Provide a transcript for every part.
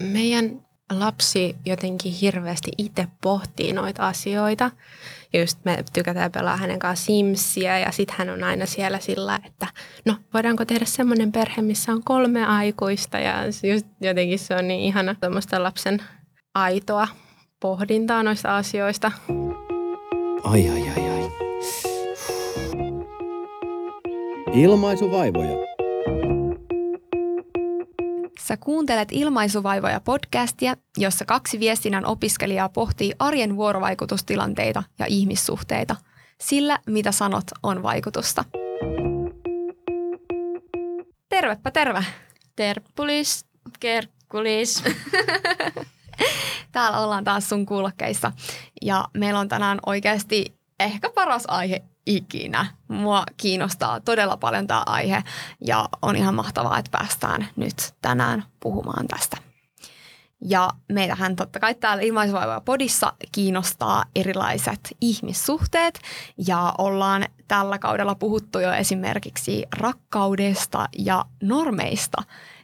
meidän lapsi jotenkin hirveästi itse pohtii noita asioita. Just me tykätään pelaa hänen kanssa Simsiä ja sitten hän on aina siellä sillä, että no voidaanko tehdä semmoinen perhe, missä on 3 aikuista ja just jotenkin se on niin ihana tuommoista lapsen aitoa pohdintaa noista asioista. Ai. Ilmaisuvaivoja. Sä kuuntelet Ilmaisuvaivoja-podcastia, jossa 2 viestinnän opiskelijaa pohtii arjen vuorovaikutustilanteita ja ihmissuhteita. Sillä, mitä sanot, on vaikutusta. Tervepä terve! Terppulis, kerkkulis. Täällä ollaan taas sun kuulokkeissa ja meillä on tänään oikeasti ehkä paras aihe ikinä. Mua kiinnostaa todella paljon tämä aihe ja on ihan mahtavaa, että päästään nyt tänään puhumaan tästä. Ja meitähän totta kai täällä Ilmaisuvaivoja-podissa kiinnostaa erilaiset ihmissuhteet ja ollaan tällä kaudella puhuttu jo esimerkiksi rakkaudesta ja normeista.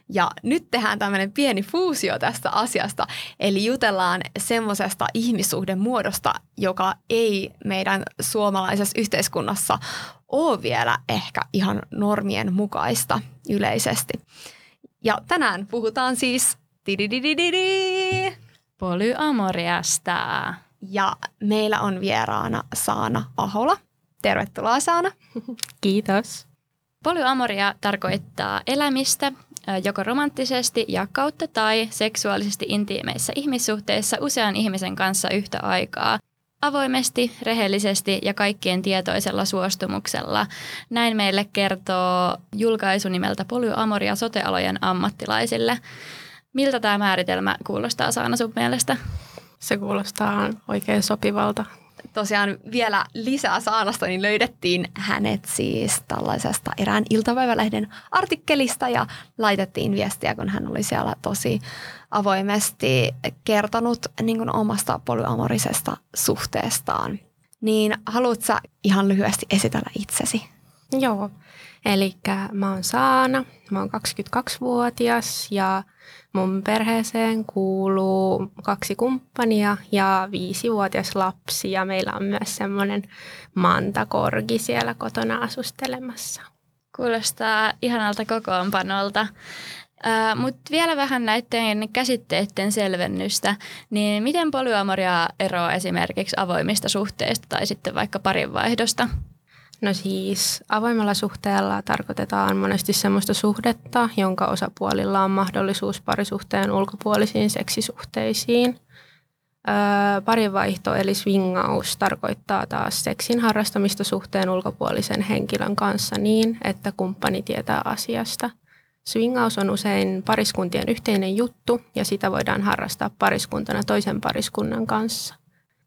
Ja nyt tehdään tämmöinen pieni fuusio tästä asiasta, eli jutellaan semmoisesta ihmissuhdemuodosta, joka ei meidän suomalaisessa yhteiskunnassa ole vielä ehkä ihan normien mukaista yleisesti. Ja tänään puhutaan siis polyamoriasta. Ja meillä on vieraana Saana Ahola. Tervetuloa Saana. Kiitos. Polyamoria tarkoittaa elämistä joko romanttisesti ja kautta tai seksuaalisesti intiimeissä ihmissuhteissa usean ihmisen kanssa yhtä aikaa. Avoimesti, rehellisesti ja kaikkien tietoisella suostumuksella. Näin meille kertoo julkaisu nimeltä Polyamoria sote-alojen ammattilaisille. Miltä tämä määritelmä kuulostaa Saana sun mielestä? Se kuulostaa oikein sopivalta. Tosiaan vielä lisää Saanasta, niin löydettiin hänet siis tällaisesta erään iltapäivälehden artikkelista ja laitettiin viestiä, kun hän oli siellä tosi avoimesti kertonut niin kuin omasta polyamorisesta suhteestaan. Niin haluatko sä ihan lyhyesti esitellä itsesi? Joo, eli mä oon Saana, mä oon 22-vuotias ja mun perheeseen kuuluu 2 kumppania ja 5-vuotias lapsi ja meillä on myös semmoinen mantakorgi siellä kotona asustelemassa. Kuulostaa ihanalta kokoonpanolta. Mutta vielä vähän näiden käsitteiden selvennystä, niin miten polyamoria eroaa esimerkiksi avoimista suhteista tai sitten vaikka parinvaihdosta? No siis avoimella suhteella tarkoitetaan monesti semmoista suhdetta, jonka osapuolilla on mahdollisuus parisuhteen ulkopuolisiin seksisuhteisiin. Parinvaihto eli swingaus tarkoittaa taas seksin harrastamista suhteen ulkopuolisen henkilön kanssa niin, että kumppani tietää asiasta. Swingaus on usein pariskuntien yhteinen juttu ja sitä voidaan harrastaa pariskuntana toisen pariskunnan kanssa.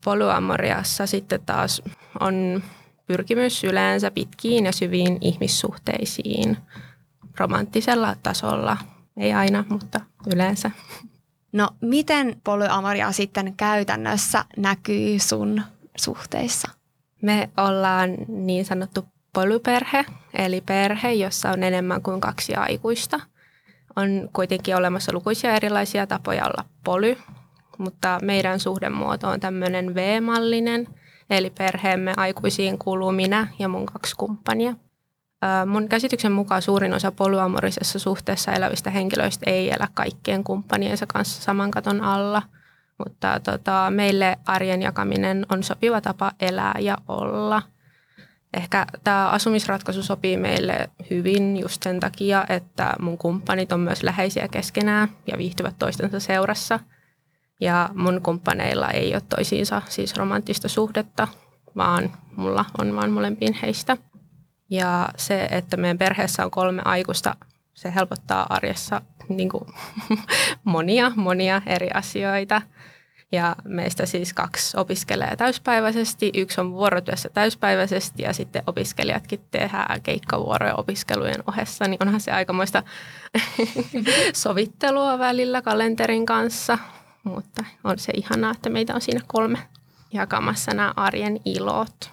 Polyamoriassa sitten taas on pyrkimys yleensä pitkiin ja syviin ihmissuhteisiin romanttisella tasolla. Ei aina, mutta yleensä. No miten polyamoria sitten käytännössä näkyy sun suhteissa? Me ollaan niin sanottu polyperhe, eli perhe, jossa on enemmän kuin 2 aikuista. On kuitenkin olemassa lukuisia erilaisia tapoja olla poly, mutta meidän suhdemuoto on tämmöinen V-mallinen. Eli perheemme aikuisiin kuuluu minä ja mun 2 kumppania. Mun käsityksen mukaan suurin osa polyamorisessa suhteessa elävistä henkilöistä ei elä kaikkien kumppaniensa kanssa saman katon alla. Mutta meille arjen jakaminen on sopiva tapa elää ja olla. Ehkä tämä asumisratkaisu sopii meille hyvin just sen takia, että mun kumppanit on myös läheisiä keskenään ja viihtyvät toistensa seurassa. Ja mun kumppaneilla ei ole toisiinsa siis romanttista suhdetta, vaan mulla on vaan molempiin heistä. Ja se, että meidän perheessä on 3 aikuista, se helpottaa arjessa niin kuin monia eri asioita. Ja meistä siis 2 opiskelee täyspäiväisesti, 1 on vuorotyössä täyspäiväisesti ja sitten opiskelijatkin tehdään keikkavuoroja opiskelujen ohessa. Niin onhan se aikamoista sovittelua välillä kalenterin kanssa. Mutta on se ihanaa, että meitä on siinä 3 jakamassa nämä arjen ilot.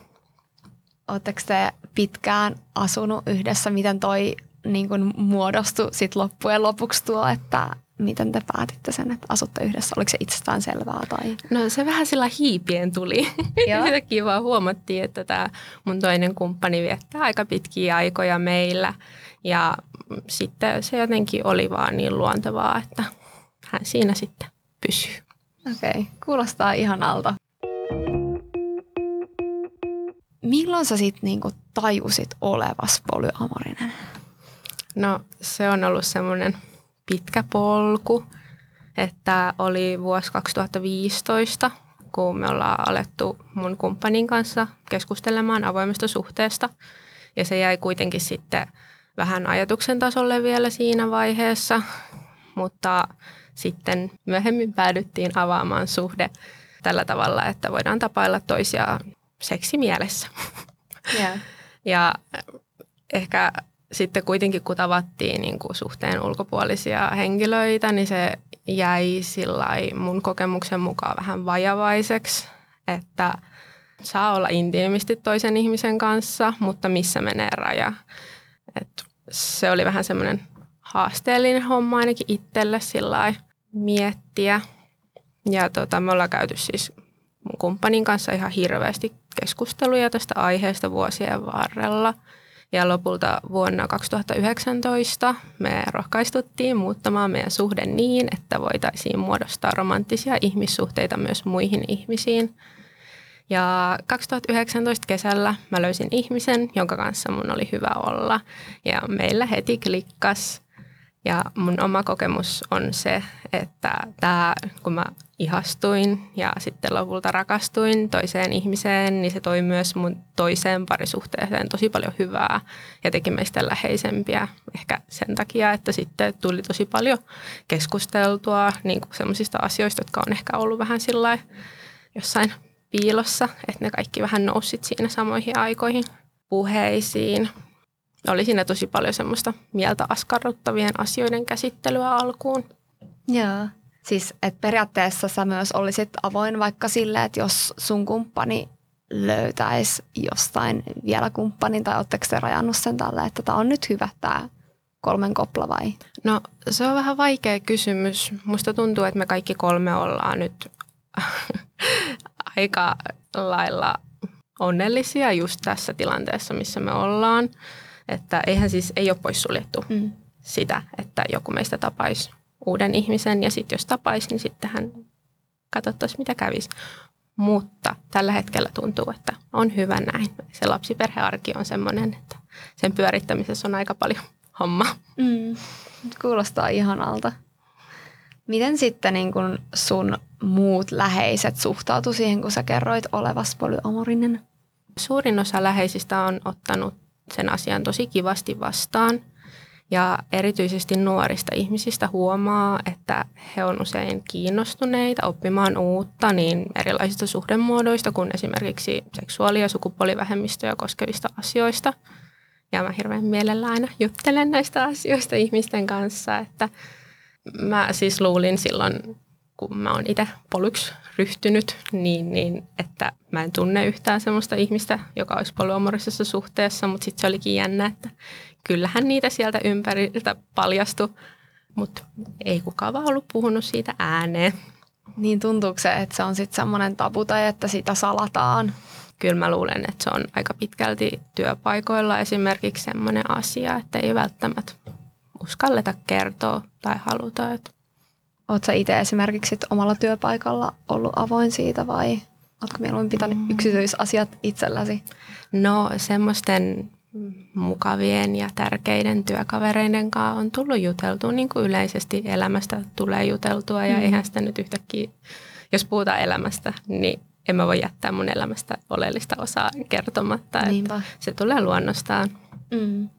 Oletteko te pitkään asunut yhdessä? Miten toi niin kun muodostui sit loppujen lopuksi tuo, että miten te päätitte sen, että asutte yhdessä? Oliko se itsestään selvää? Tai? No se vähän sillä hiipien tuli. Yhtäkkiä vaan huomattiin, että tämä mun toinen kumppani viettää aika pitkiä aikoja meillä. Ja sitten se jotenkin oli vaan niin luontevaa, että hän siinä sitten pysyy. Okei, kuulostaa ihanalta. Milloin sä sitten niinku tajusit olevas polyamorinen? No se on ollut semmoinen pitkä polku, että oli vuosi 2015, kun me ollaan alettu mun kumppanin kanssa keskustelemaan avoimesta suhteesta. Ja se jäi kuitenkin sitten vähän ajatuksen tasolle vielä siinä vaiheessa, mutta sitten myöhemmin päädyttiin avaamaan suhde tällä tavalla, että voidaan tapailla toisia seksimielessä. Yeah. Ja ehkä sitten kuitenkin kun tavattiin niin kuin suhteen ulkopuolisia henkilöitä, niin se jäi sillain mun kokemuksen mukaan vähän vajavaiseksi, että saa olla intiimisti toisen ihmisen kanssa, mutta missä menee raja. Et se oli vähän semmoinen haasteellinen homma ainakin itselle sillain miettiä. Ja me ollaan käyty siis mun kumppanin kanssa ihan hirveästi keskusteluja tästä aiheesta vuosien varrella. Ja lopulta vuonna 2019 me rohkaistuttiin muuttamaan meidän suhde niin, että voitaisiin muodostaa romanttisia ihmissuhteita myös muihin ihmisiin. Ja 2019 kesällä mä löysin ihmisen, jonka kanssa mun oli hyvä olla. Ja meillä heti klikkasi. Ja mun oma kokemus on se, että kun mä ihastuin ja sitten lopulta rakastuin toiseen ihmiseen, niin se toi myös mun toiseen parisuhteeseen tosi paljon hyvää ja teki meistä läheisempiä. Ehkä sen takia, että sitten tuli tosi paljon keskusteltua niin kuin semmoisista asioista, jotka on ehkä ollut vähän sillai jossain piilossa, että ne kaikki vähän nousit siinä samoihin aikoihin puheisiin. Oli siinä tosi paljon semmoista mieltä askarruttavien asioiden käsittelyä alkuun. Joo. Siis, että periaatteessa sä myös olisit avoin vaikka sille, että jos sun kumppani löytäisi jostain vielä kumppanin, tai ootteko te rajannut sen tälle, että tää on nyt hyvä tää kolmen kopla vai? No, se on vähän vaikea kysymys. Musta tuntuu, että me kaikki kolme ollaan nyt aika lailla onnellisia just tässä tilanteessa, missä me ollaan. Että eihän siis ei ole poissuljettu sitä, että joku meistä tapaisi uuden ihmisen ja sitten jos tapaisi, niin sittenhän katsottaisiin mitä kävisi. Mutta tällä hetkellä tuntuu, että on hyvä näin. Se lapsiperhearki on semmoinen, että sen pyörittämisessä on aika paljon hommaa. Mm. Kuulostaa ihanalta. Miten sitten niin kun sun muut läheiset suhtautu siihen, kun sä kerroit olevas polyamorinen? Suurin osa läheisistä on ottanut sen asian tosi kivasti vastaan ja erityisesti nuorista ihmisistä huomaa, että he on usein kiinnostuneita oppimaan uutta niin erilaisista suhdemuodoista kuin esimerkiksi seksuaali- ja sukupuolivähemmistöjä koskevista asioista. Ja mä hirveän mielellään aina juttelen näistä asioista ihmisten kanssa, että mä siis luulin silloin, kun mä oon itse polyksi ryhtynyt, niin että mä en tunne yhtään semmoista ihmistä, joka olisi polyamorisessa suhteessa, mutta sitten se olikin jännä, että kyllähän niitä sieltä ympäriltä paljastui, mutta ei kukaan vaan ollut puhunut siitä ääneen. Niin tuntuuko se, että se on sitten semmoinen tabu tai että sitä salataan? Kyllä mä luulen, että se on aika pitkälti työpaikoilla esimerkiksi semmoinen asia, että ei välttämättä uskalleta kertoa tai haluta, että oletko sä itse esimerkiksi omalla työpaikalla ollut avoin siitä vai oletko mieluummin pitänyt yksityisasiat itselläsi? No semmoisten mukavien ja tärkeiden työkavereiden kanssa on tullut juteltua, niin kuin yleisesti elämästä tulee juteltua ja eihän sitä nyt yhtäkkiä, jos puhutaan elämästä, niin en mä voi jättää mun elämästä oleellista osaa kertomatta, että se tulee luonnostaan. Mm.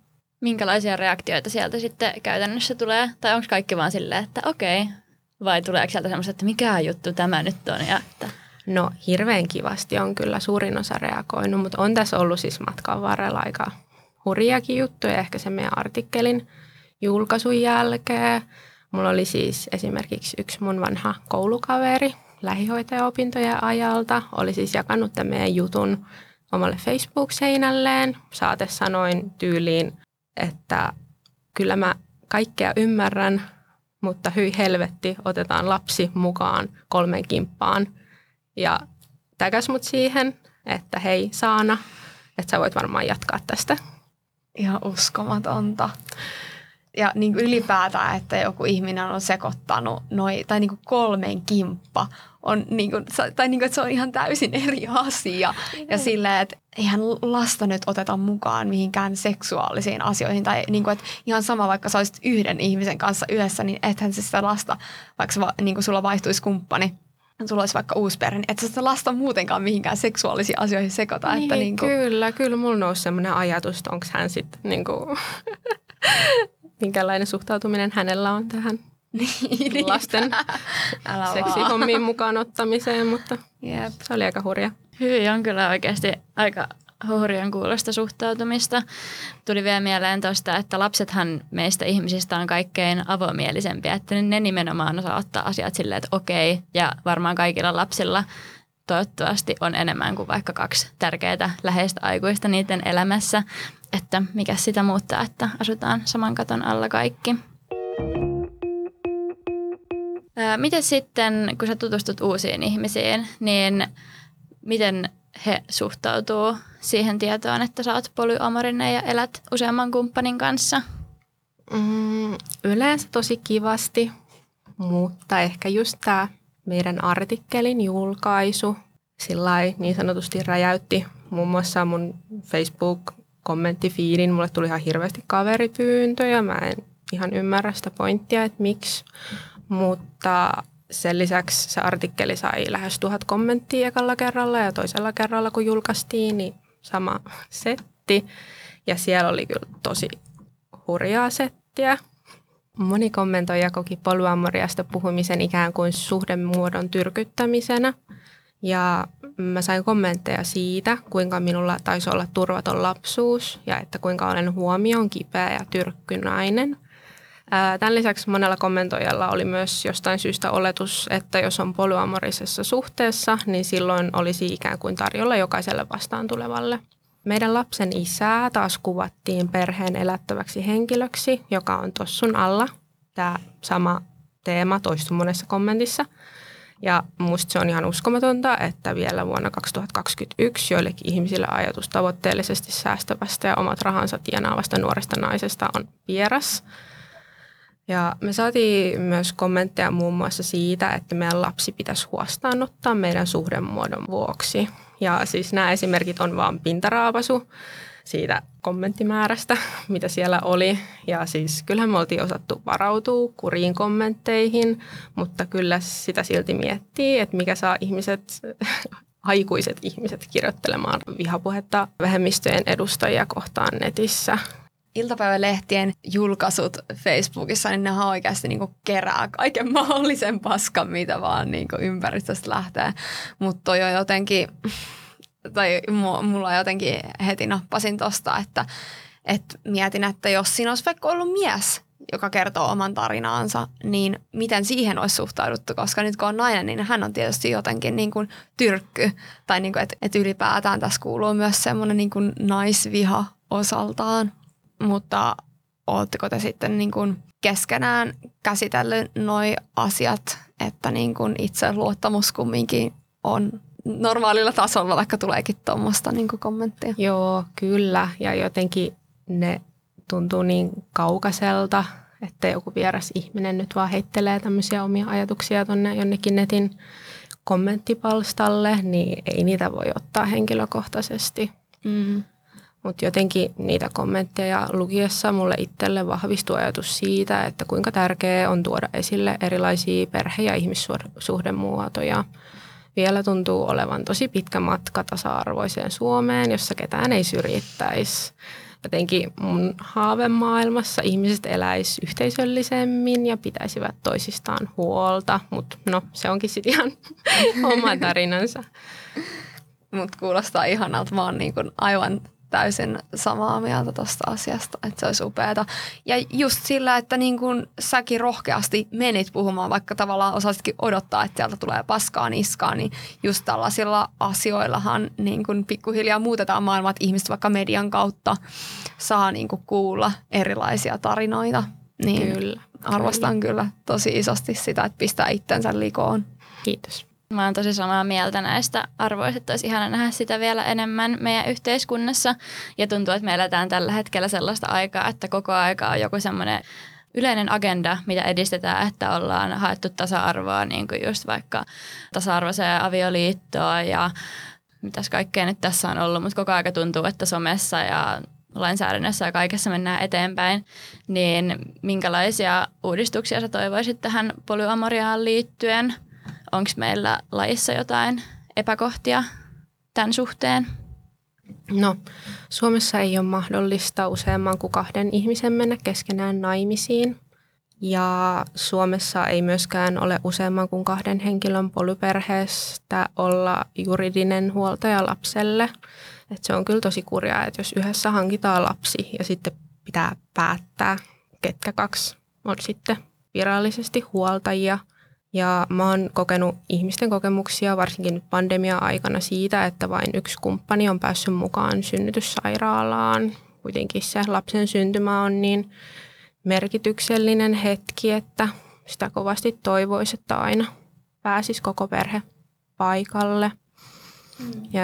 Minkälaisia reaktioita sieltä sitten käytännössä tulee tai onko kaikki vaan silleen, että okei? Vai tuleeko sieltä semmoista, että mikä juttu tämä nyt on? Ja että? No hirveän kivasti on kyllä suurin osa reagoinut, mutta on tässä ollut siis matkan varrella aika hurjakin juttuja. Ehkä sen meidän artikkelin julkaisun jälkeen. Mulla oli siis esimerkiksi yksi mun vanha koulukaveri lähihoitajaopintojen ajalta. Oli siis jakanut tämän meidän jutun omalle Facebook-seinälleen. Saatesanoin tyyliin, että kyllä mä kaikkea ymmärrän. mutta hyi helvetti, otetaan lapsi mukaan 3 kimppaan. Ja täkäs mut siihen, että hei Saana, että sä voit varmaan jatkaa tästä. Ihan uskomatonta. Ja niin ylipäätään, että joku ihminen on sekoittanut noi, tai niin kuin 3 kimppa, on niin kuin, tai niin kuin, että se on ihan täysin eri asia. Ja silleen, että eihän lasta nyt oteta mukaan mihinkään seksuaalisiin asioihin. Tai niin kuin, että ihan sama, vaikka sä olisit yhden ihmisen kanssa yhdessä, niin ethän se sitä lasta, vaikka niin kuin sulla vaihtuisi kumppani, sulla olisi vaikka uusi perhe, niin et sä sitä lasta muutenkaan mihinkään seksuaalisiin asioihin sekoita. Niin, että niin kuin... kyllä mulla nousi sellainen ajatus, että onko hän sitten niin kuin... minkälainen suhtautuminen hänellä on tähän lasten seksihommiin mukaan ottamiseen, mutta yep. Se oli aika hurja. Hyi on kyllä oikeasti aika hurjan kuulosta suhtautumista. Tuli vielä mieleen tuosta, että lapsethan meistä ihmisistä on kaikkein avomielisempiä, että ne nimenomaan osaa ottaa asiat silleen, että okei, ja varmaan kaikilla lapsilla toivottavasti on enemmän kuin vaikka 2 tärkeää läheistä aikuista niiden elämässä, että mikä sitä muuttaa, että asutaan saman katon alla kaikki. Miten sitten, kun sä tutustut uusiin ihmisiin, niin miten he suhtautuu siihen tietoon, että sä oot polyamorinen ja elät useamman kumppanin kanssa? Yleensä tosi kivasti, mutta ehkä just tää meidän artikkelin julkaisu sillai niin sanotusti räjäytti muun muassa mun Facebook-kommenttifiidin. Mulle tuli ihan hirveästi kaveripyyntöjä. Mä en ihan ymmärrä sitä pointtia, että miksi. Mutta sen lisäksi se artikkeli sai lähes 1000 kommenttia ekalla kerralla ja toisella kerralla, kun julkaistiin, niin sama setti. Ja siellä oli kyllä tosi hurjaa settiä. Moni kommentoija koki polyamoriasta puhumisen ikään kuin suhdemuodon tyrkyttämisenä. Ja mä sain kommentteja siitä, kuinka minulla taisi olla turvaton lapsuus ja että kuinka olen huomioon kipeä ja tyrkkynainen. Tämän lisäksi monella kommentoijalla oli myös jostain syystä oletus, että jos on polyamorisessa suhteessa, niin silloin olisi ikään kuin tarjolla jokaiselle vastaan tulevalle. Meidän lapsen isää taas kuvattiin perheen elättäväksi henkilöksi, joka on tossun alla. Tämä sama teema toistui monessa kommentissa. Ja musta se on ihan uskomatonta, että vielä vuonna 2021 joillekin ihmisille ajatus tavoitteellisesti säästävästä ja omat rahansa tienaavasta nuoresta naisesta on vieras. Ja me saatiin myös kommentteja muun muassa siitä, että meidän lapsi pitäisi huostaanottaa meidän suhdemuodon vuoksi. Ja siis nämä esimerkit on vaan pintaraapasu siitä kommenttimäärästä, mitä siellä oli. Ja siis kyllähän me oltiin osattu varautua kuriin kommentteihin, mutta kyllä sitä silti miettii, että mikä saa ihmiset, aikuiset ihmiset kirjoittelemaan vihapuhetta vähemmistöjen edustajia kohtaan netissä. Iltapäivälehtien julkaisut Facebookissa, niin nehän oikeasti niin kerää kaiken mahdollisen paskan, mitä vaan niin ympäristöstä lähtee. Mutta toi on jotenkin, tai mulla jotenkin heti nappasin tosta, että mietin, että jos siinä olisi vaikka ollut mies, joka kertoo oman tarinaansa, niin miten siihen olisi suhtauduttu, koska nyt kun on nainen, niin hän on tietysti jotenkin niin kuin tyrkky. Tai niin että ylipäätään tässä kuuluu myös semmoinen niin kuin naisviha osaltaan. Mutta ootteko te sitten niin kuin keskenään käsitellyt noi asiat, että niin kuin itse luottamus kumminkin on normaalilla tasolla, vaikka tuleekin tuommoista niin kuin kommenttia? Joo, kyllä. Ja jotenkin ne tuntuu niin kaukaiselta, että joku vieras ihminen nyt vaan heittelee tämmöisiä omia ajatuksia tuonne jonnekin netin kommenttipalstalle, niin ei niitä voi ottaa henkilökohtaisesti. Mutta jotenkin niitä kommentteja lukiessa mulle itselle vahvistui ajatus siitä, että kuinka tärkeää on tuoda esille erilaisia perhe- ja ihmissuhdemuotoja. Vielä tuntuu olevan tosi pitkä matka tasa-arvoiseen Suomeen, jossa ketään ei syrjittäisi. Jotenkin mun haavemaailmassa ihmiset eläisi yhteisöllisemmin ja pitäisivät toisistaan huolta, mutta no se onkin sitten ihan oma tarinansa. Mutta kuulostaa ihanalta, mä oon niin kun aivan... täysin samaa mieltä tuosta asiasta, että se olisi upeata. Ja just sillä, että niin kun säkin rohkeasti menit puhumaan, vaikka tavallaan osasitkin odottaa, että sieltä tulee paskaa niskaa, niin just tällaisilla asioillahan niin kun pikkuhiljaa muutetaan maailmaa, että ihmiset vaikka median kautta saa niin kun kuulla erilaisia tarinoita. Niin kyllä. arvostan kyllä tosi isosti sitä, että pistää itsensä likoon. Kiitos. Mä oon tosi samaa mieltä näistä arvoista, että olisi ihana nähdä sitä vielä enemmän meidän yhteiskunnassa. Ja tuntuu, että me eletään tällä hetkellä sellaista aikaa, että koko aika on joku semmoinen yleinen agenda, mitä edistetään, että ollaan haettu tasa-arvoa, niin kuin just vaikka tasa-arvoiseen avioliittoon ja mitäs kaikkea nyt tässä on ollut. Mutta koko aika tuntuu, että somessa ja lainsäädännössä ja kaikessa mennään eteenpäin, niin minkälaisia uudistuksia sä toivoisit tähän polyamoriaan liittyen? Onko meillä lajissa jotain epäkohtia tämän suhteen? No, Suomessa ei ole mahdollista useamman kuin 2 ihmisen mennä keskenään naimisiin. Ja Suomessa ei myöskään ole useamman kuin 2 henkilön polyperheestä olla juridinen huoltaja lapselle. Et se on kyllä tosi kurjaa, että jos yhdessä hankitaan lapsi ja sitten pitää päättää, ketkä 2 on sitten virallisesti huoltajia. Ja mä oon kokenut ihmisten kokemuksia varsinkin nyt pandemia-aikana siitä, että vain yksi kumppani on päässyt mukaan synnytyssairaalaan. Kuitenkin se lapsen syntymä on niin merkityksellinen hetki, että sitä kovasti toivoisi, että aina pääsisi koko perhe paikalle. Ja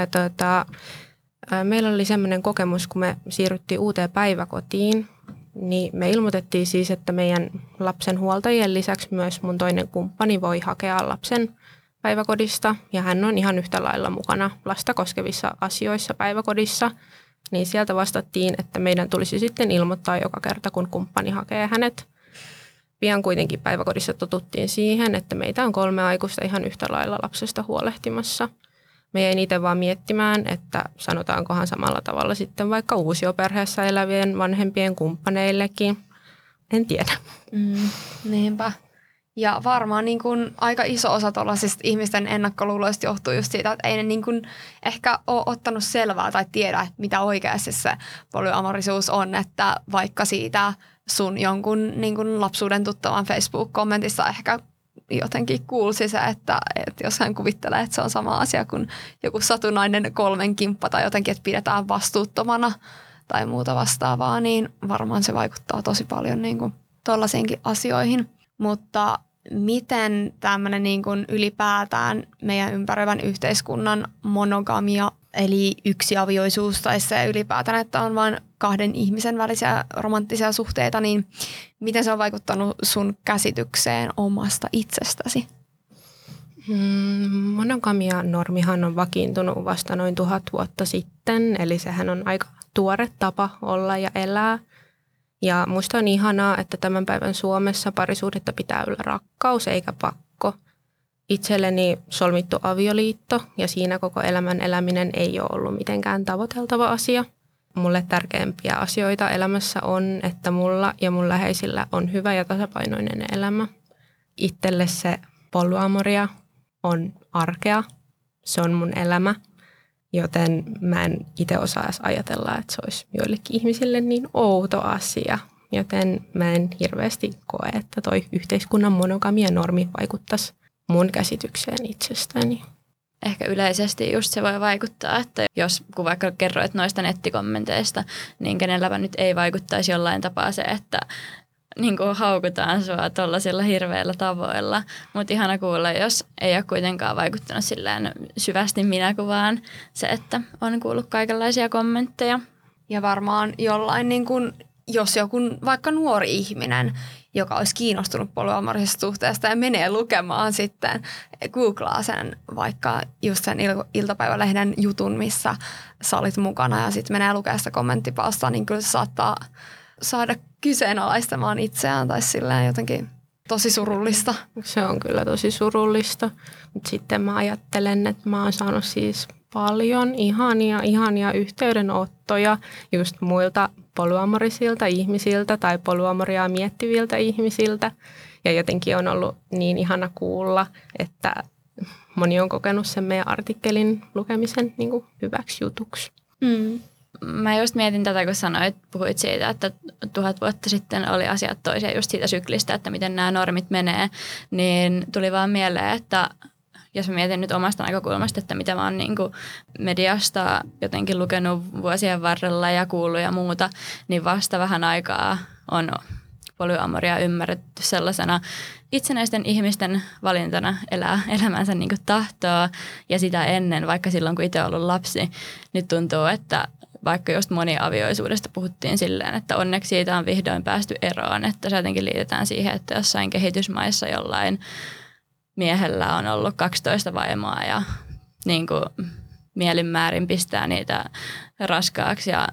meillä oli semmoinen kokemus, kun me siirryttiin uuteen päiväkotiin. Niin me ilmoitettiin siis, että meidän lapsen huoltajien lisäksi myös mun toinen kumppani voi hakea lapsen päiväkodista. Ja hän on ihan yhtä lailla mukana lasta koskevissa asioissa päiväkodissa. Niin sieltä vastattiin, että meidän tulisi sitten ilmoittaa joka kerta, kun kumppani hakee hänet. Pian kuitenkin päiväkodissa totuttiin siihen, että meitä on 3 aikuista ihan yhtä lailla lapsesta huolehtimassa. Me jäin itse vaan miettimään, että sanotaankohan samalla tavalla sitten vaikka uusioperheessä elävien vanhempien kumppaneillekin. En tiedä. Niinpä. Ja varmaan niin kun aika iso osa tuollaisista ihmisten ennakkoluuloista johtuu just siitä, että ei ne niin kun ehkä ole ottanut selvää tai tiedä, että mitä oikeasti se polyamorisuus on, että vaikka siitä sun jonkun niin kun lapsuuden tuttavan Facebook-kommentissa ehkä jotenkin kuulsi se, että jos hän kuvittelee, että se on sama asia kuin joku satunnainen 3 kimppa tai jotenkin, että pidetään vastuuttomana tai muuta vastaavaa, niin varmaan se vaikuttaa tosi paljon niin kuin tollaisiinkin asioihin. Mutta miten tämmöinen niin kuin ylipäätään meidän ympäröivän yhteiskunnan monogamia, eli yksiavioisuus tai se ylipäätään, että on vain 2 ihmisen välisiä romanttisia suhteita, niin miten se on vaikuttanut sun käsitykseen omasta itsestäsi? Monogamia-normihan on vakiintunut vasta noin 1000 vuotta sitten, eli sehän on aika tuore tapa olla ja elää. Ja musta on ihanaa, että tämän päivän Suomessa parisuhdetta pitää yllä rakkaus eikä pakko. Itselleni solmittu avioliitto ja siinä koko elämän eläminen ei ole ollut mitenkään tavoiteltava asia. Mulle tärkeimpiä asioita elämässä on, että mulla ja mun läheisillä on hyvä ja tasapainoinen elämä. Itselle se polyamoria on arkea, se on mun elämä, joten mä en itse osaa edes ajatella, että se olisi joillekin ihmisille niin outo asia. Joten mä en hirveästi koe, että toi yhteiskunnan monogamia-normi vaikuttaisi mun käsitykseen itsestäni. Ehkä yleisesti just se voi vaikuttaa, että jos kun vaikka kerroit noista nettikommenteista, niin kenelläpä nyt ei vaikuttaisi jollain tapaa se, että niin kuin haukutaan sua tuollaisilla hirveillä tavoilla. Mutta ihana kuulla, jos ei ole kuitenkaan vaikuttanut silleen syvästi minäkuvaan se, että on kuullut kaikenlaisia kommentteja. Ja varmaan jollain, niin kuin, jos joku vaikka nuori ihminen, joka olisi kiinnostunut polyamorisesta suhteesta ja menee lukemaan sitten, googlaa sen vaikka just sen iltapäivälehden jutun, missä sä olit mukana ja sitten menee lukea sitä kommenttipalstaa, niin kyllä se saattaa saada kyseenalaistamaan itseään tai silleen jotenkin tosi surullista. Se on kyllä tosi surullista, mutta sitten mä ajattelen, että mä oon saanut siis paljon ihania yhteydenottoja just muilta polyamorisilta ihmisiltä tai polyamoriaa miettiviltä ihmisiltä. Ja jotenkin on ollut niin ihana kuulla, että moni on kokenut sen meidän artikkelin lukemisen niin kuin hyväksi jutuksi. Mä just mietin tätä, kun puhuit siitä, että 1000 vuotta sitten oli asiat toisia just siitä syklistä, että miten nämä normit menee, niin tuli vaan mieleen, että jos mä mietin nyt omasta näkökulmasta, että mitä mä oon niin kuin mediasta jotenkin lukenut vuosien varrella ja kuullut ja muuta, niin vasta vähän aikaa on polyamoria ymmärretty sellaisena itsenäisten ihmisten valintana elää elämänsä niin kuin tahtoo. Ja sitä ennen, vaikka silloin kun itse ollut lapsi, nyt tuntuu, että vaikka just moniavioisuudesta puhuttiin silleen, että onneksi siitä on vihdoin päästy eroon. Että se jotenkin liitetään siihen, että jossain kehitysmaissa jollain miehellä on ollut 12 vaimoa ja niin kuin mielinmäärin pistää niitä raskaaksi ja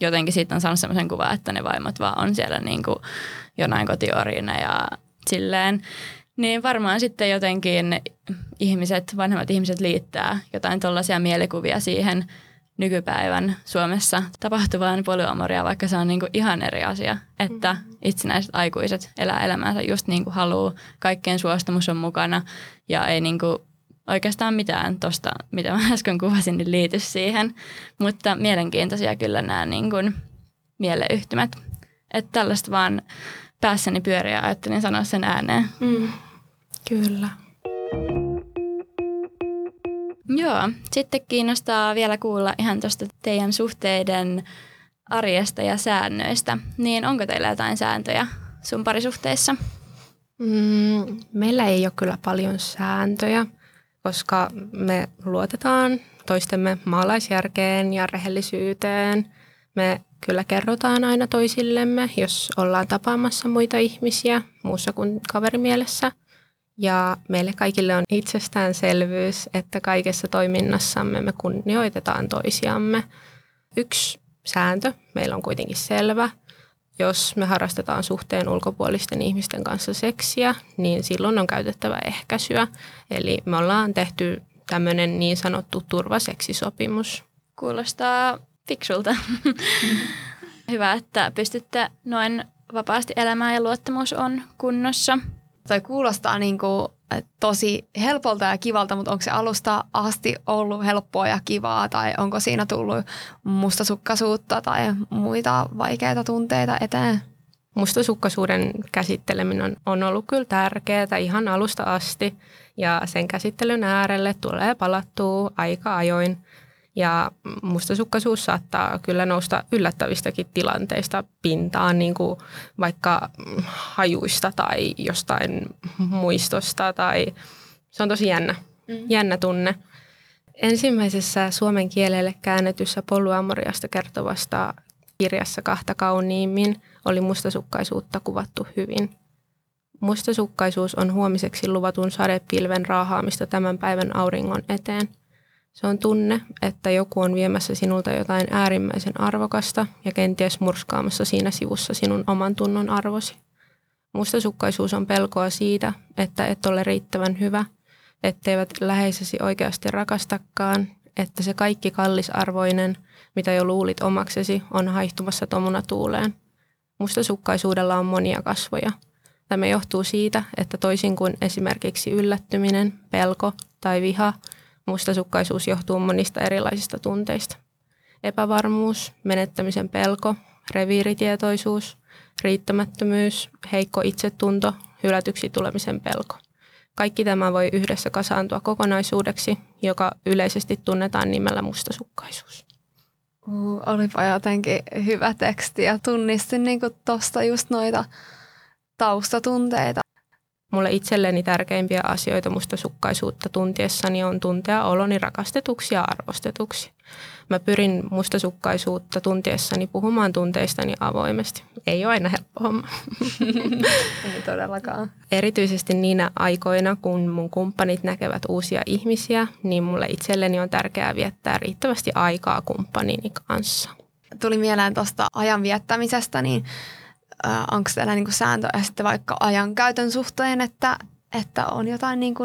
jotenkin siitä on saanut semmoisen kuvan, että ne vaimot vaan on siellä niin kuin jonain kotiorina ja silleen. Niin varmaan sitten jotenkin ihmiset, vanhemmat ihmiset liittää jotain tollaisia mielikuvia siihen nykypäivän Suomessa tapahtuvaan polyamoria, vaikka se on niin kuin ihan eri asia, että itsenäiset aikuiset elää elämäänsä just niin kuin haluaa, kaikkien suostumus on mukana ja ei niin kuin oikeastaan mitään tuosta, mitä mä äsken kuvasin, niin liity siihen, mutta mielenkiintoisia kyllä nämä niin kuin mieleyhtymät. Että tällaista vaan päässäni pyöriä ajattelin sanoa sen ääneen. Mm. Kyllä. Joo, sitten kiinnostaa vielä kuulla ihan tuosta teidän suhteiden arjesta ja säännöistä. Niin onko teillä jotain sääntöjä sun parisuhteissa? Meillä ei ole kyllä paljon sääntöjä, koska me luotetaan toistemme maalaisjärkeen ja rehellisyyteen. Me kyllä kerrotaan aina toisillemme, jos ollaan tapaamassa muita ihmisiä muussa kuin kaverimielessä. Ja meille kaikille on itsestäänselvyys, että kaikessa toiminnassamme me kunnioitetaan toisiamme. Yksi sääntö meillä on kuitenkin selvä. Jos me harrastetaan suhteen ulkopuolisten ihmisten kanssa seksiä, niin silloin on käytettävä ehkäisyä. Eli me ollaan tehty tämmöinen niin sanottu turvaseksisopimus. Kuulostaa fiksulta. Hyvä, että pystytte noin vapaasti elämään ja luottamus on kunnossa. Toi kuulostaa niin kuin tosi helpolta ja kivalta, mutta onko se alusta asti ollut helppoa ja kivaa tai onko siinä tullut mustasukkaisuutta tai muita vaikeita tunteita eteen? Mustasukkaisuuden käsitteleminen on ollut kyllä tärkeää ihan alusta asti ja sen käsittelyn äärelle tulee palattua aika ajoin. Ja mustasukkaisuus saattaa kyllä nousta yllättävistäkin tilanteista pintaan, niin kuin vaikka hajuista tai jostain muistosta. Tai se on tosi jännä tunne. Ensimmäisessä suomen kielelle käännetyssä polyamoriasta kertovasta kirjassa Kahta kauniimmin oli mustasukkaisuutta kuvattu hyvin. Mustasukkaisuus on huomiseksi luvatun sadepilven raahaamista tämän päivän auringon eteen. Se on tunne, että joku on viemässä sinulta jotain äärimmäisen arvokasta ja kenties murskaamassa siinä sivussa sinun oman tunnon arvosi. Mustasukkaisuus on pelkoa siitä, että et ole riittävän hyvä, etteivät läheisesi oikeasti rakastakaan, että se kaikki kallisarvoinen, mitä jo luulit omaksesi, on haihtumassa tomuna tuuleen. Mustasukkaisuudella on monia kasvoja. Tämä johtuu siitä, että toisin kuin esimerkiksi yllättyminen, pelko tai viha, mustasukkaisuus johtuu monista erilaisista tunteista. Epävarmuus, menettämisen pelko, reviiritietoisuus, riittämättömyys, heikko itsetunto, hylätyksi tulemisen pelko. Kaikki tämä voi yhdessä kasaantua kokonaisuudeksi, joka yleisesti tunnetaan nimellä mustasukkaisuus. Olipa jotenkin hyvä teksti ja tunnistin niin kuin tosta just noita taustatunteita. Mulle itselleni tärkeimpiä asioita mustasukkaisuutta tuntiessani on tuntea oloni rakastetuksi ja arvostetuksi. Mä pyrin mustasukkaisuutta tuntiessani puhumaan tunteistani avoimesti. Ei ole aina helppo homma. Ei todellakaan. Erityisesti niinä aikoina, kun mun kumppanit näkevät uusia ihmisiä, niin mulle itselleni on tärkeää viettää riittävästi aikaa kumppanini kanssa. Tuli mieleen tuosta ajan viettämisestä, niin onko teillä niinku sääntöjä sitten vaikka ajankäytön suhteen, että on jotain niinku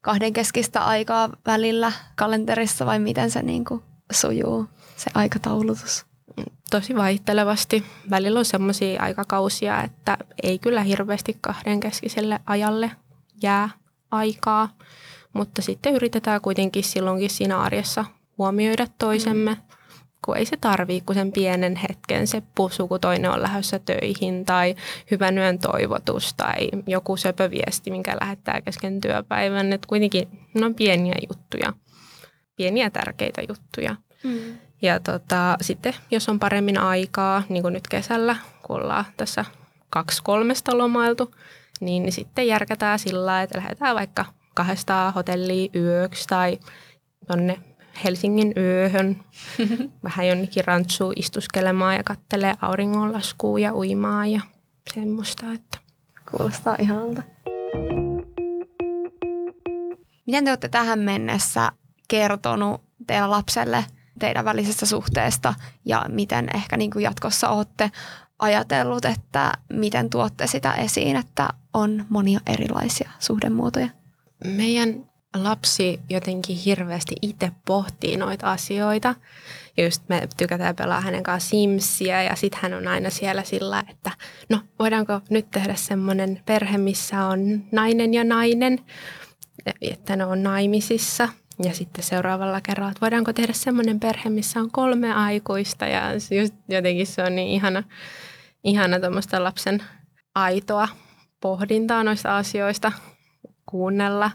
kahdenkeskistä aikaa välillä kalenterissa vai miten se niinku sujuu, se aikataulutus? Tosi vaihtelevasti. Välillä on sellaisia aikakausia, että ei kyllä hirveästi kahdenkeskiselle ajalle jää aikaa, mutta sitten yritetään kuitenkin silloinkin siinä arjessa huomioida toisemme. Kun ei se tarvii kuin sen pienen hetken, se pusu, kun toinen on lähdössä töihin tai hyvän yön toivotus tai joku söpöviesti, minkä lähettää kesken työpäivän. Et kuitenkin ne on pieniä juttuja, pieniä tärkeitä juttuja. Ja sitten jos on paremmin aikaa, niin kuin nyt kesällä, kun ollaan tässä 2-3 lomailtu, niin sitten järkätään sillä, että lähdetään vaikka 200 hotelliin yöksi tai tonne Helsingin yöhön vähän jonnekin rantsuun istuskelemaan ja kattelee auringonlaskua ja uimaa ja semmoista. Että. Kuulostaa ihanalta. Miten te olette tähän mennessä kertonut teidän lapselle teidän välisestä suhteesta ja miten ehkä niin kuin jatkossa olette ajatellut, että miten tuotte sitä esiin, että on monia erilaisia suhdemuotoja? Meidän lapsi jotenkin hirveästi itse pohtii noita asioita. Ja just me tykätään pelaa hänen kanssa Simsiä ja sitten hän on aina siellä sillä, että no voidaanko nyt tehdä semmoinen perhe, missä on nainen ja nainen, että ne on naimisissa. Ja sitten seuraavalla kerralla, että voidaanko tehdä semmoinen perhe, missä on 3 aikuista ja just jotenkin se on niin ihana tuommoista lapsen aitoa pohdintaa noista asioista kuunnella.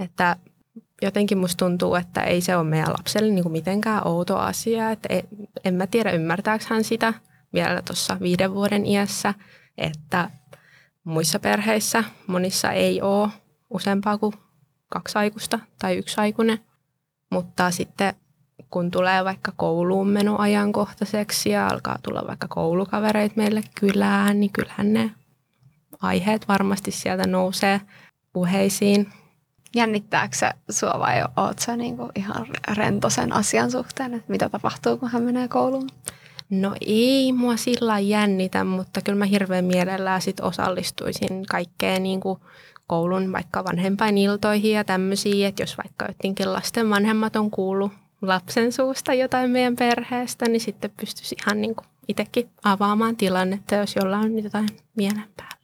Että jotenkin musta tuntuu, että ei se ole meidän lapselle niin kuin mitenkään outo asia. Että en mä tiedä, ymmärtääkö hän sitä vielä tuossa 5 vuoden iässä, että muissa perheissä monissa ei ole useampaa kuin 2 aikuista tai 1 aikuinen. Mutta sitten kun tulee vaikka kouluun meno ajankohtaiseksi ja alkaa tulla vaikka koulukavereita meille kylään, niin kyllähän ne aiheet varmasti sieltä nousee puheisiin. Jännittääkö se sua vai ootko sä niinku ihan rento sen asian suhteen, että mitä tapahtuu, kun hän menee kouluun? No ei mua sillä jännitä, mutta kyllä mä hirveän mielellään sit osallistuisin kaikkeen niinku koulun vaikka vanhempainiltoihin ja tämmöisiä, että jos vaikka jotenkin lasten vanhemmat on kuullut lapsen suusta jotain meidän perheestä, niin sitten pystyisi ihan niinku itsekin avaamaan tilannetta, jos jollain on jotain mielen päällä.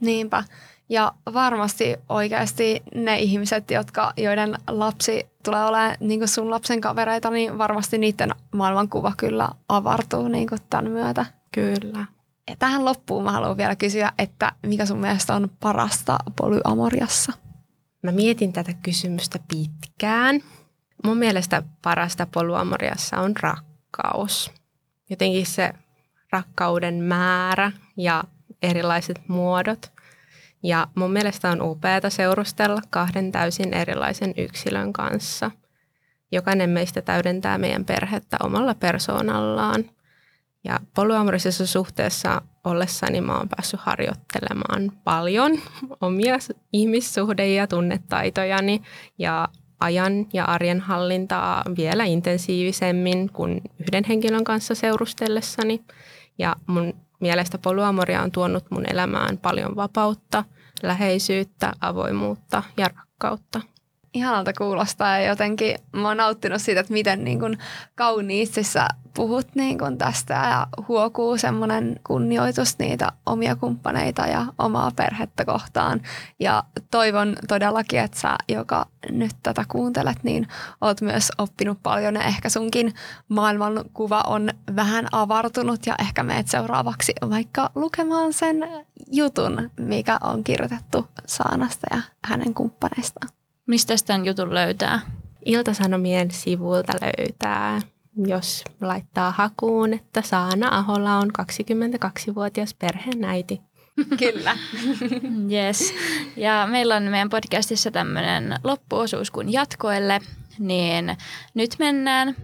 Niinpä. Ja varmasti oikeasti ne ihmiset, joiden lapsi tulee olemaan niin sun lapsen kavereita, niin varmasti niiden maailmankuva kyllä avartuu niin tämän myötä. Kyllä. Ja tähän loppuun mä haluan vielä kysyä, että mikä sun mielestä on parasta polyamoriassa? Mä mietin tätä kysymystä pitkään. Mun mielestä parasta polyamoriassa on rakkaus. Jotenkin se rakkauden määrä ja erilaiset muodot. Ja mun mielestä on upeata seurustella 2 täysin erilaisen yksilön kanssa. Jokainen meistä täydentää meidän perhettä omalla persoonallaan. Ja polyamorisessa suhteessa ollessani mä oon päässyt harjoittelemaan paljon omia ihmissuhde- ja tunnetaitojani ja ajan ja arjen hallintaa vielä intensiivisemmin kuin yhden henkilön kanssa seurustellessani. Ja mun mielestä polyamoria on tuonut mun elämään paljon vapautta, läheisyyttä, avoimuutta ja rakkautta. Ihanalta kuulostaa ja jotenkin mä oon nauttinut siitä, että miten niin kun kauniisti sä puhut niin kun tästä ja huokuu semmoinen kunnioitus niitä omia kumppaneita ja omaa perhettä kohtaan. Ja toivon todellakin, että sä, joka nyt tätä kuuntelet, niin oot myös oppinut paljon ja ehkä sunkin maailmankuva on vähän avartunut ja ehkä meet seuraavaksi vaikka lukemaan sen jutun, mikä on kirjoitettu Saanasta ja hänen kumppaneistaan. Mistä tämän jutun löytää? Iltasanomien sivulta löytää, jos laittaa hakuun, että Saana Ahola on 22-vuotias perheenäiti. Kyllä. Yes. Ja meillä on meidän podcastissa tämmöinen loppuosuus kuin jatkoille, niin nyt mennään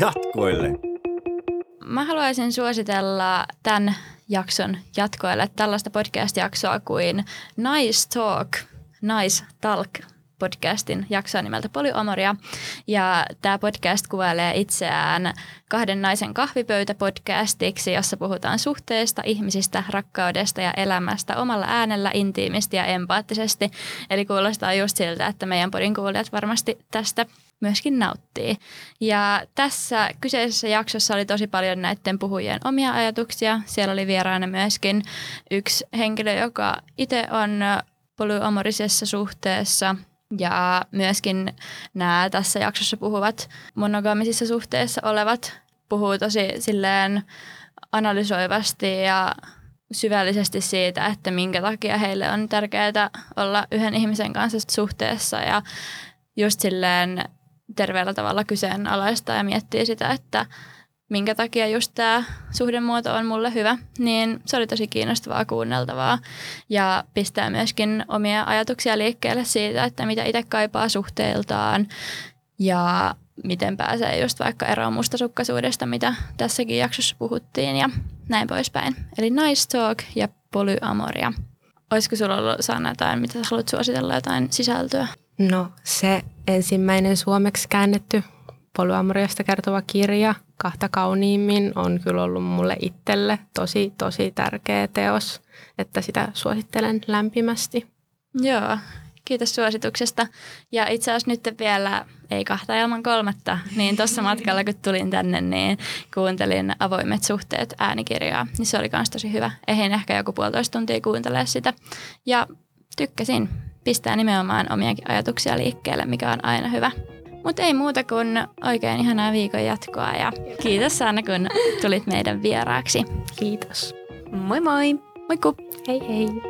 jatkoille. Mä haluaisin suositella tämän jakson jatkoille tällaista podcast-jaksoa kuin Nice Talk. Nice Talk podcastin jaksoa nimeltä Polyamoria. Ja tämä podcast kuvailee itseään 2 naisen kahvipöytäpodcastiksi, jossa puhutaan suhteista, ihmisistä, rakkaudesta ja elämästä omalla äänellä intiimisti ja empaattisesti. Eli kuulostaa just siltä, että meidän podin kuulijat varmasti tästä myöskin nauttii. Ja tässä kyseisessä jaksossa oli tosi paljon näiden puhujien omia ajatuksia. Siellä oli vieraana myöskin yksi henkilö, joka itse on polyamorisessa suhteessa ja myöskin nämä tässä jaksossa puhuvat monogaamisissa suhteissa olevat puhuu tosi silleen analysoivasti ja syvällisesti siitä, että minkä takia heille on tärkeää olla yhden ihmisen kanssa suhteessa ja just silleen terveellä tavalla kyseenalaista ja miettii sitä, että minkä takia just tämä suhdemuoto on mulle hyvä, niin se oli tosi kiinnostavaa kuunneltavaa ja pistää myöskin omia ajatuksia liikkeelle siitä, että mitä itse kaipaa suhteiltaan ja miten pääsee just vaikka eroon mustasukkaisuudesta, mitä tässäkin jaksossa puhuttiin ja näin poispäin. Eli Nice Talk ja polyamoria. Olisiko sulla ollut Saana jotain, mitä haluat suositella jotain sisältöä? No se ensimmäinen suomeksi käännetty polyamoriasta kertova kirja Kahta kauniimmin on kyllä ollut mulle itselle tosi, tosi tärkeä teos, että sitä suosittelen lämpimästi. Joo, kiitos suosituksesta. Ja itse asiassa nyt vielä ei kahta ilman kolmatta, niin tuossa matkalla kun tulin tänne, niin kuuntelin Avoimet suhteet -äänikirjaa. Niin se oli myös tosi hyvä. Ehdin ehkä joku 1,5 tuntia kuuntelemaan sitä ja tykkäsin. Pistää nimenomaan omiakin ajatuksia liikkeelle, mikä on aina hyvä. Mutta ei muuta kuin oikein ihanaa viikon jatkoa ja kiitos Saana, kun tulit meidän vieraaksi. Kiitos. Moi moi. Moikku. Hei hei.